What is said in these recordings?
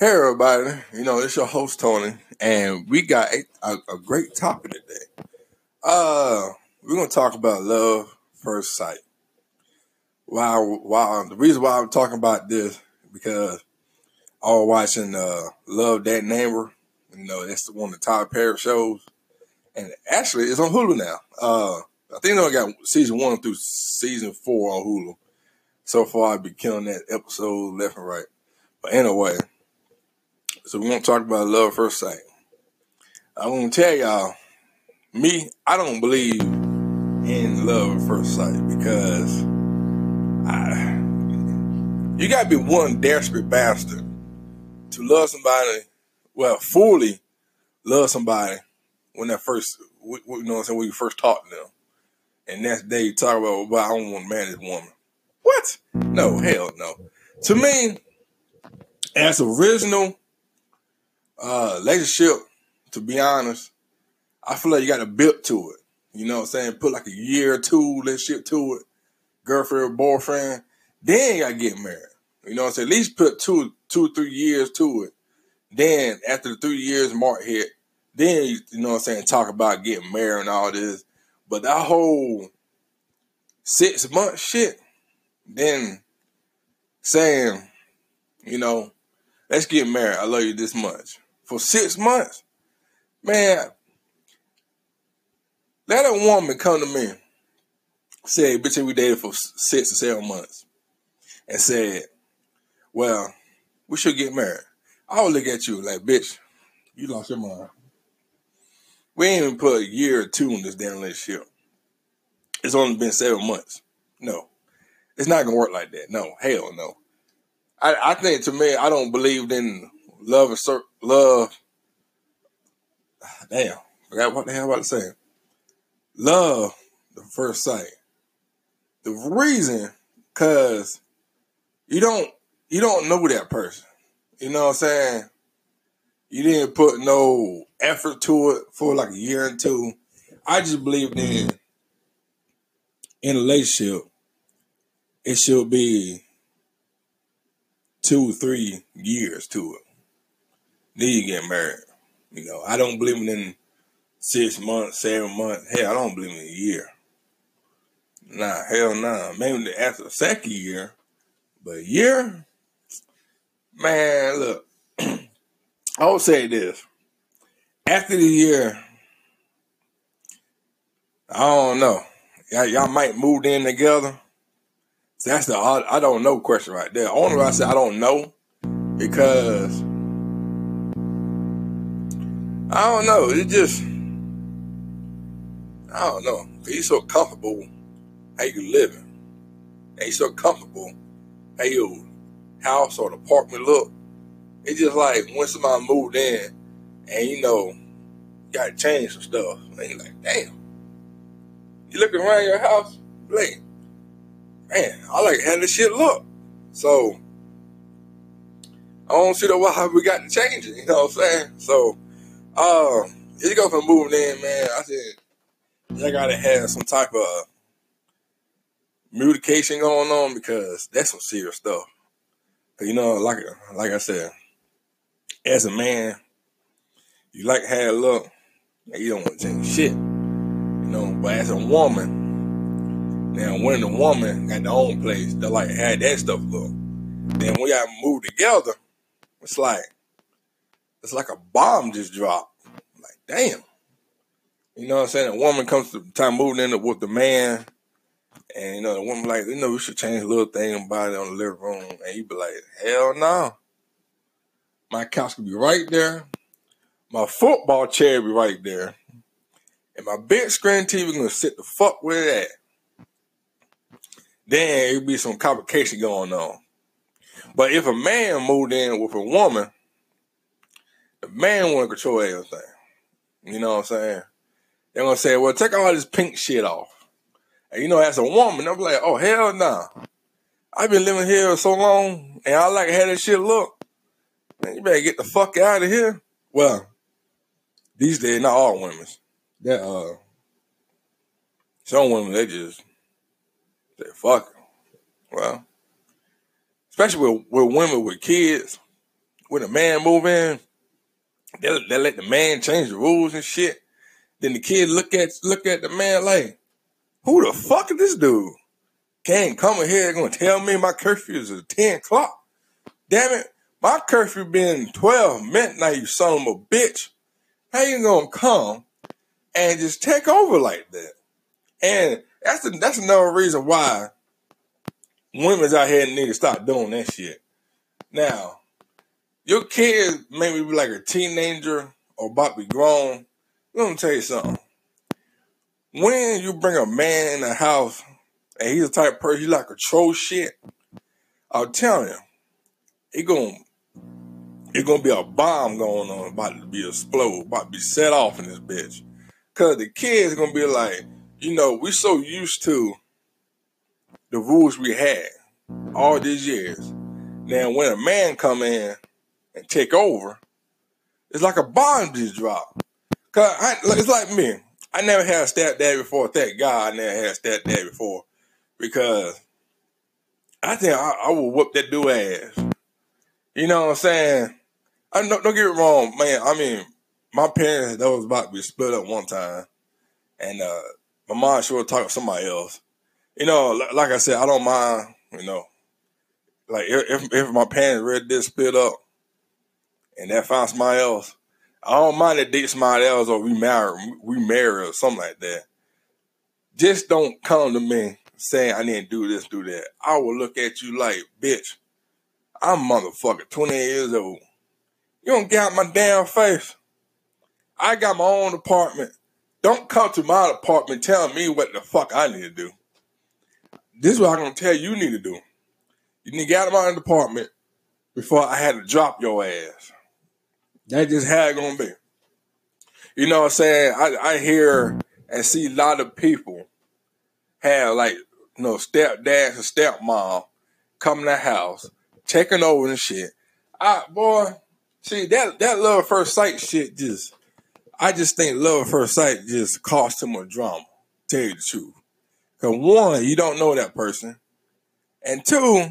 Hey everybody, it's your host Tony, and we got a great topic today. We're gonna talk about love at first sight. Why the reason why I'm talking about this because I was watching Love That Neighbor. That's one of the top pair of shows, and actually it's on Hulu now. I think they only got season 1 through season 4 on Hulu. So far, I've been killing that episode left and right. But anyway. So we're going to talk about love at first sight. I'm going to tell y'all, I don't believe in love at first sight because you got to be one desperate bastard to love somebody, fully love somebody when you first talk to them. And that day you talk about, I don't want to marry this woman. What? No, hell no. To me, as original relationship, to be honest, I feel like you got to build to it. You know what I'm saying? Put like a year or two relationship to it, girlfriend, boyfriend. Then you got to get married. You know what I'm saying? At least put 3 years to it. Then after the 3 years mark hit, then you know what I'm saying, talk about getting married and all this. But that whole 6-month shit, then saying, let's get married. I love you this much. For 6 months, man, let a woman come to me, say, bitch, we dated for 6 or 7 months, and said, we should get married. I would look at you like, bitch, you lost your mind. We ain't even put a year or two in this damn relationship. It's only been 7 months. No, it's not going to work like that. No, hell no. I think, to me, I don't believe in love. Damn, forgot what the hell I was saying. Love the first sight. The reason, cause you don't know that person. You know what I'm saying? You didn't put no effort to it for like a year or two. I just believe that in a relationship, it should be 2-3 years to it. Then you get married. I don't believe in 6 months, 7 months. Hell, I don't believe in a year. Nah, hell nah. Maybe after the second year. But a year? Man, look. I would say this. After the year, I don't know. Y'all might move in together. So that's the I don't know question right there. Only reason I say I don't know because I don't know. It just I don't know. He's so comfortable how you living. He's so comfortable how your house or apartment look. It's just like when somebody moved in and you gotta change some stuff. And you're like, damn. You looking around your house, like, man, I like how this shit look. So, I don't see why we got to change it. You know what I'm saying? So, it go from moving in, man. I said, y'all got to have some type of communication going on because that's some serious stuff. Like I said, as a man, you like how it look, and you don't want to change shit. But as a woman, now, when the woman got their own place, they like had that stuff look. Then when y'all move together, it's like a bomb just dropped. Like, damn. You know what I'm saying? A woman comes to the time moving in with the man, and the woman like, we should change a little thing about it on the living room. And you be like, hell no. My couch could be right there. My football chair be right there. And my big screen TV gonna sit the fuck where it at. Then it'd be some complication going on. But if a man moved in with a woman, the man want to control everything. You know what I'm saying? They're going to say, take all this pink shit off. And as a woman, I'm like, oh, hell no. I've been living here so long, and I like how this shit look. Man, you better get the fuck out of here. These days, not all women. Some women, they just... fuck. Especially with women with kids, when a man move in, they let the man change the rules and shit. Then the kid look at the man like, who the fuck is this dude? Can't come in here gonna tell me my curfew is at 10 o'clock. Damn it, my curfew been 12 midnight, you son of a bitch. How you gonna come and just take over like that? And that's another reason why women's out here need to stop doing that shit. Now, your kids maybe be like a teenager or about to be grown. Let me tell you something. When you bring a man in the house and he's the type of person you like control shit, I'll tell you, it's gonna be a bomb going on, about to be explode, about to be set off in this bitch. Cause the kids gonna be like, you know, we so used to the rules we had all these years. Now when a man come in and take over, it's like a bomb just dropped. Cause it's like me. I never had a stepdad before. Thank God I never had a stepdad before. Because I think I would whoop that dude ass. You know what I'm saying? Don't get it wrong, man. I mean, my parents, they was about to be split up one time. And my mom, she was talking to somebody else. You know, like I said, I don't mind, you know. Like, if my parents really did split up and they found somebody else, I don't mind that date somebody else or we marry or something like that. Just don't come to me saying I didn't do this, do that. I will look at you like, bitch, I'm motherfucking 28 years old. You don't get out my damn face. I got my own apartment. Don't come to my apartment telling me what the fuck I need to do. This is what I'm going to tell you need to do. You need to get out of my apartment before I had to drop your ass. That's just how it's going to be. You know what I'm saying? I hear and see a lot of people have, like, you know, stepdads and stepmom come in the house, taking over and shit. See, that love at first sight shit I just think love at first sight just costs too much drama, to tell you the truth. Because one, you don't know that person. And two,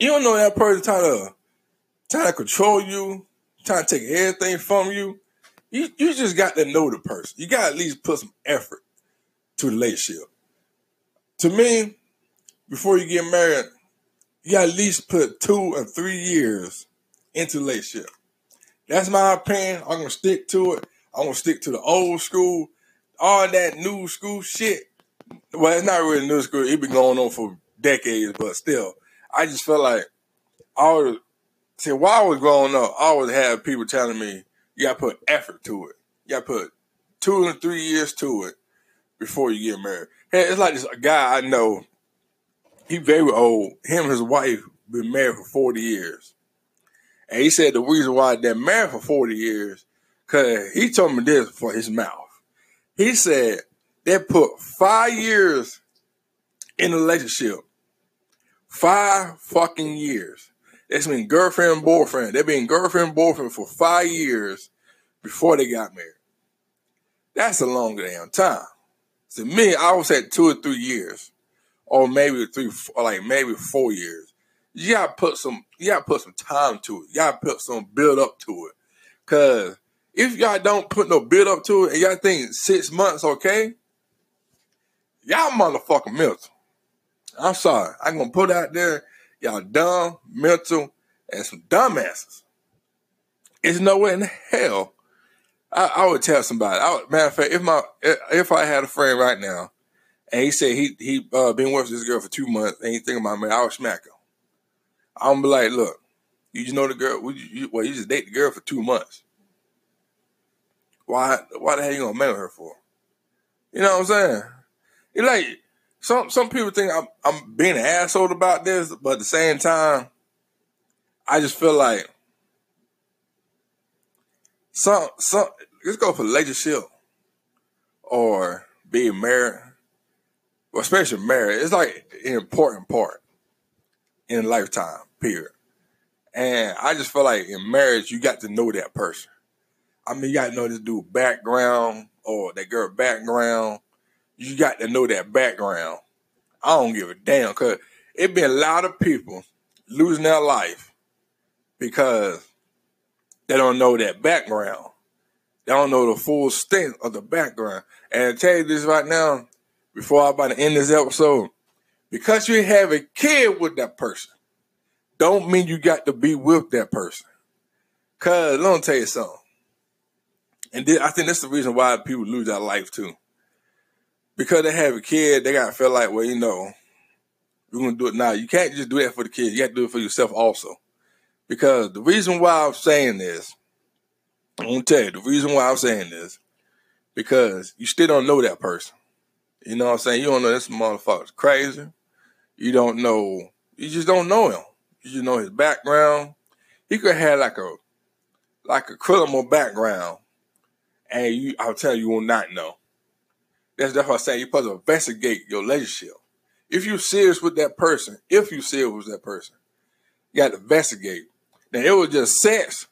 you don't know that person trying to control you, trying to take everything from you. You just got to know the person. You got to at least put some effort to the relationship. To me, before you get married, you got to at least put 2 and 3 years into the relationship. That's my opinion. I'm going to stick to it. I'm going to stick to the old school, all that new school shit. Well, it's not really new school. It's been going on for decades, but still. I just felt like while I was growing up, I always had people telling me, you got to put effort to it. You got to put 2 and 3 years to it before you get married. Hey, it's like this guy I know. He very old. Him and his wife been married for 40 years. And he said the reason why they're married for 40 years, because he told me this for his mouth. He said they put 5 years in a relationship. 5 fucking years. It's been girlfriend and boyfriend. They've been girlfriend and boyfriend for 5 years before they got married. That's a long damn time. To me, I was at 2 or 3 years, or maybe 3, or like maybe 4 years. You gotta put some time to it. You gotta put some build up to it. Cause if y'all don't put no build up to it, and y'all think 6 months okay, y'all motherfucking mental. I'm sorry. I'm gonna put it out there. Y'all dumb, mental, and some dumbasses. It's no way in hell I would tell somebody. Matter of fact, if I had a friend right now and he said he been with this girl for 2 months and he thinking about me, I would smack him. I'm be like, look, you just know the girl. You just date the girl for 2 months. Why the hell you gonna marry her for? You know what I'm saying? It's like. Some people think I'm being an asshole about this, but at the same time, I just feel like some let's go for relationship or being married, or especially married. It's like an important part in a lifetime period, and I just feel like in marriage you got to know that person. I mean, you got to know this dude's background or that girl's background. You got to know that background. I don't give a damn, because it been a lot of people losing their life because they don't know that background. They don't know the full stint of the background. And I tell you this right now, before I'm about to end this episode, because you have a kid with that person, don't mean you got to be with that person. Because let me tell you something. And I think that's the reason why people lose their life too. Because they have a kid, they got to feel like, well, you know, we're going to do it now. You can't just do that for the kid. You got to do it for yourself also. Because the reason why I'm saying this, I'm going to tell you, the reason why I'm saying this, because you still don't know that person. You know what I'm saying? You don't know this motherfucker's crazy. You don't know. You just don't know him. You just know his background. He could have like a criminal background, and I'll tell you, you will not know. That's why I say you're supposed to investigate your relationship. If you're serious with that person, you got to investigate. Now, it was just sex.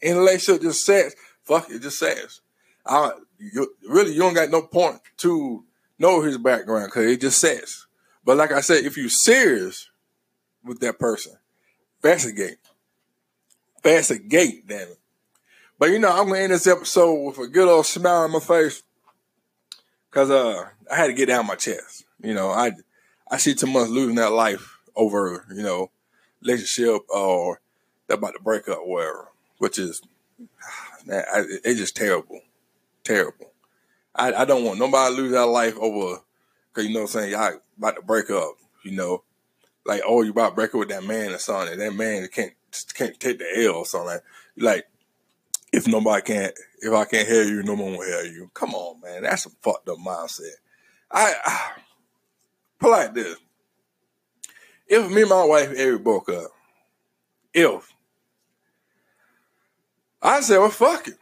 In relationship, just sex. Fuck it, just sex. You don't got no point to know his background because it just sex. But like I said, if you're serious with that person, investigate. Investigate, damn it. But, you know, I'm going to end this episode with a good old smile on my face because I had to get down my chest. You know, I see too much losing that life over, you know, relationship or they're about to break up or whatever, which is, man, it's just terrible. Terrible. I don't want nobody to lose their life over, because you know what I'm saying, y'all about to break up, you know. Like, oh, you about to break up with that man or something, and that man can't take the L or something. Like, if I can't hear you, no one will hear you. Come on, man. That's some fucked up mindset. I put it like this. If me and my wife ever broke up, I said, well, fuck it.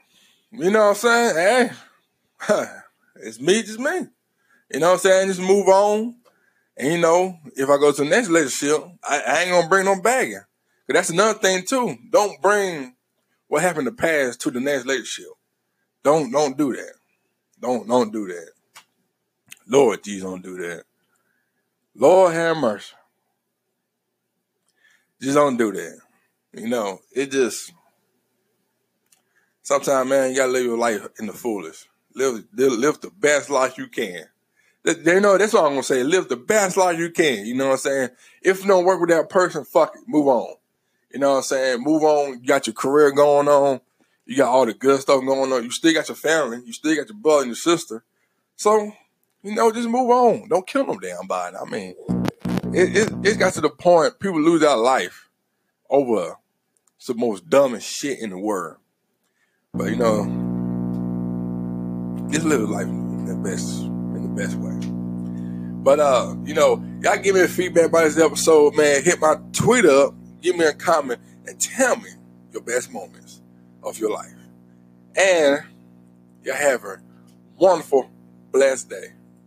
You know what I'm saying? Hey, it's me, just me. You know what I'm saying? Just move on. And, you know, if I go to the next relationship, I ain't going to bring no bagging. Because that's another thing, too. Don't bring what happened in the past to the next relationship. Don't do that. Don't do that. Lord, Jesus, don't do that. Lord have mercy. Just don't do that. You know, it just... Sometimes, man, you got to live your life in the fullest. Live the best life you can. They know that's all I'm going to say. Live the best life you can. You know what I'm saying? If you don't work with that person, fuck it. Move on. You know what I'm saying? Move on. You got your career going on. You got all the good stuff going on. You still got your family. You still got your brother and your sister. So, you know, just move on. Don't kill them damn body. I mean, it got to the point people lose their life over the most dumbest shit in the world. But, you know, just live life in the best way. But, you know, y'all give me a feedback about this episode, man. Hit my tweet up, give me a comment, and tell me your best moments of your life. And y'all have a wonderful, blessed day.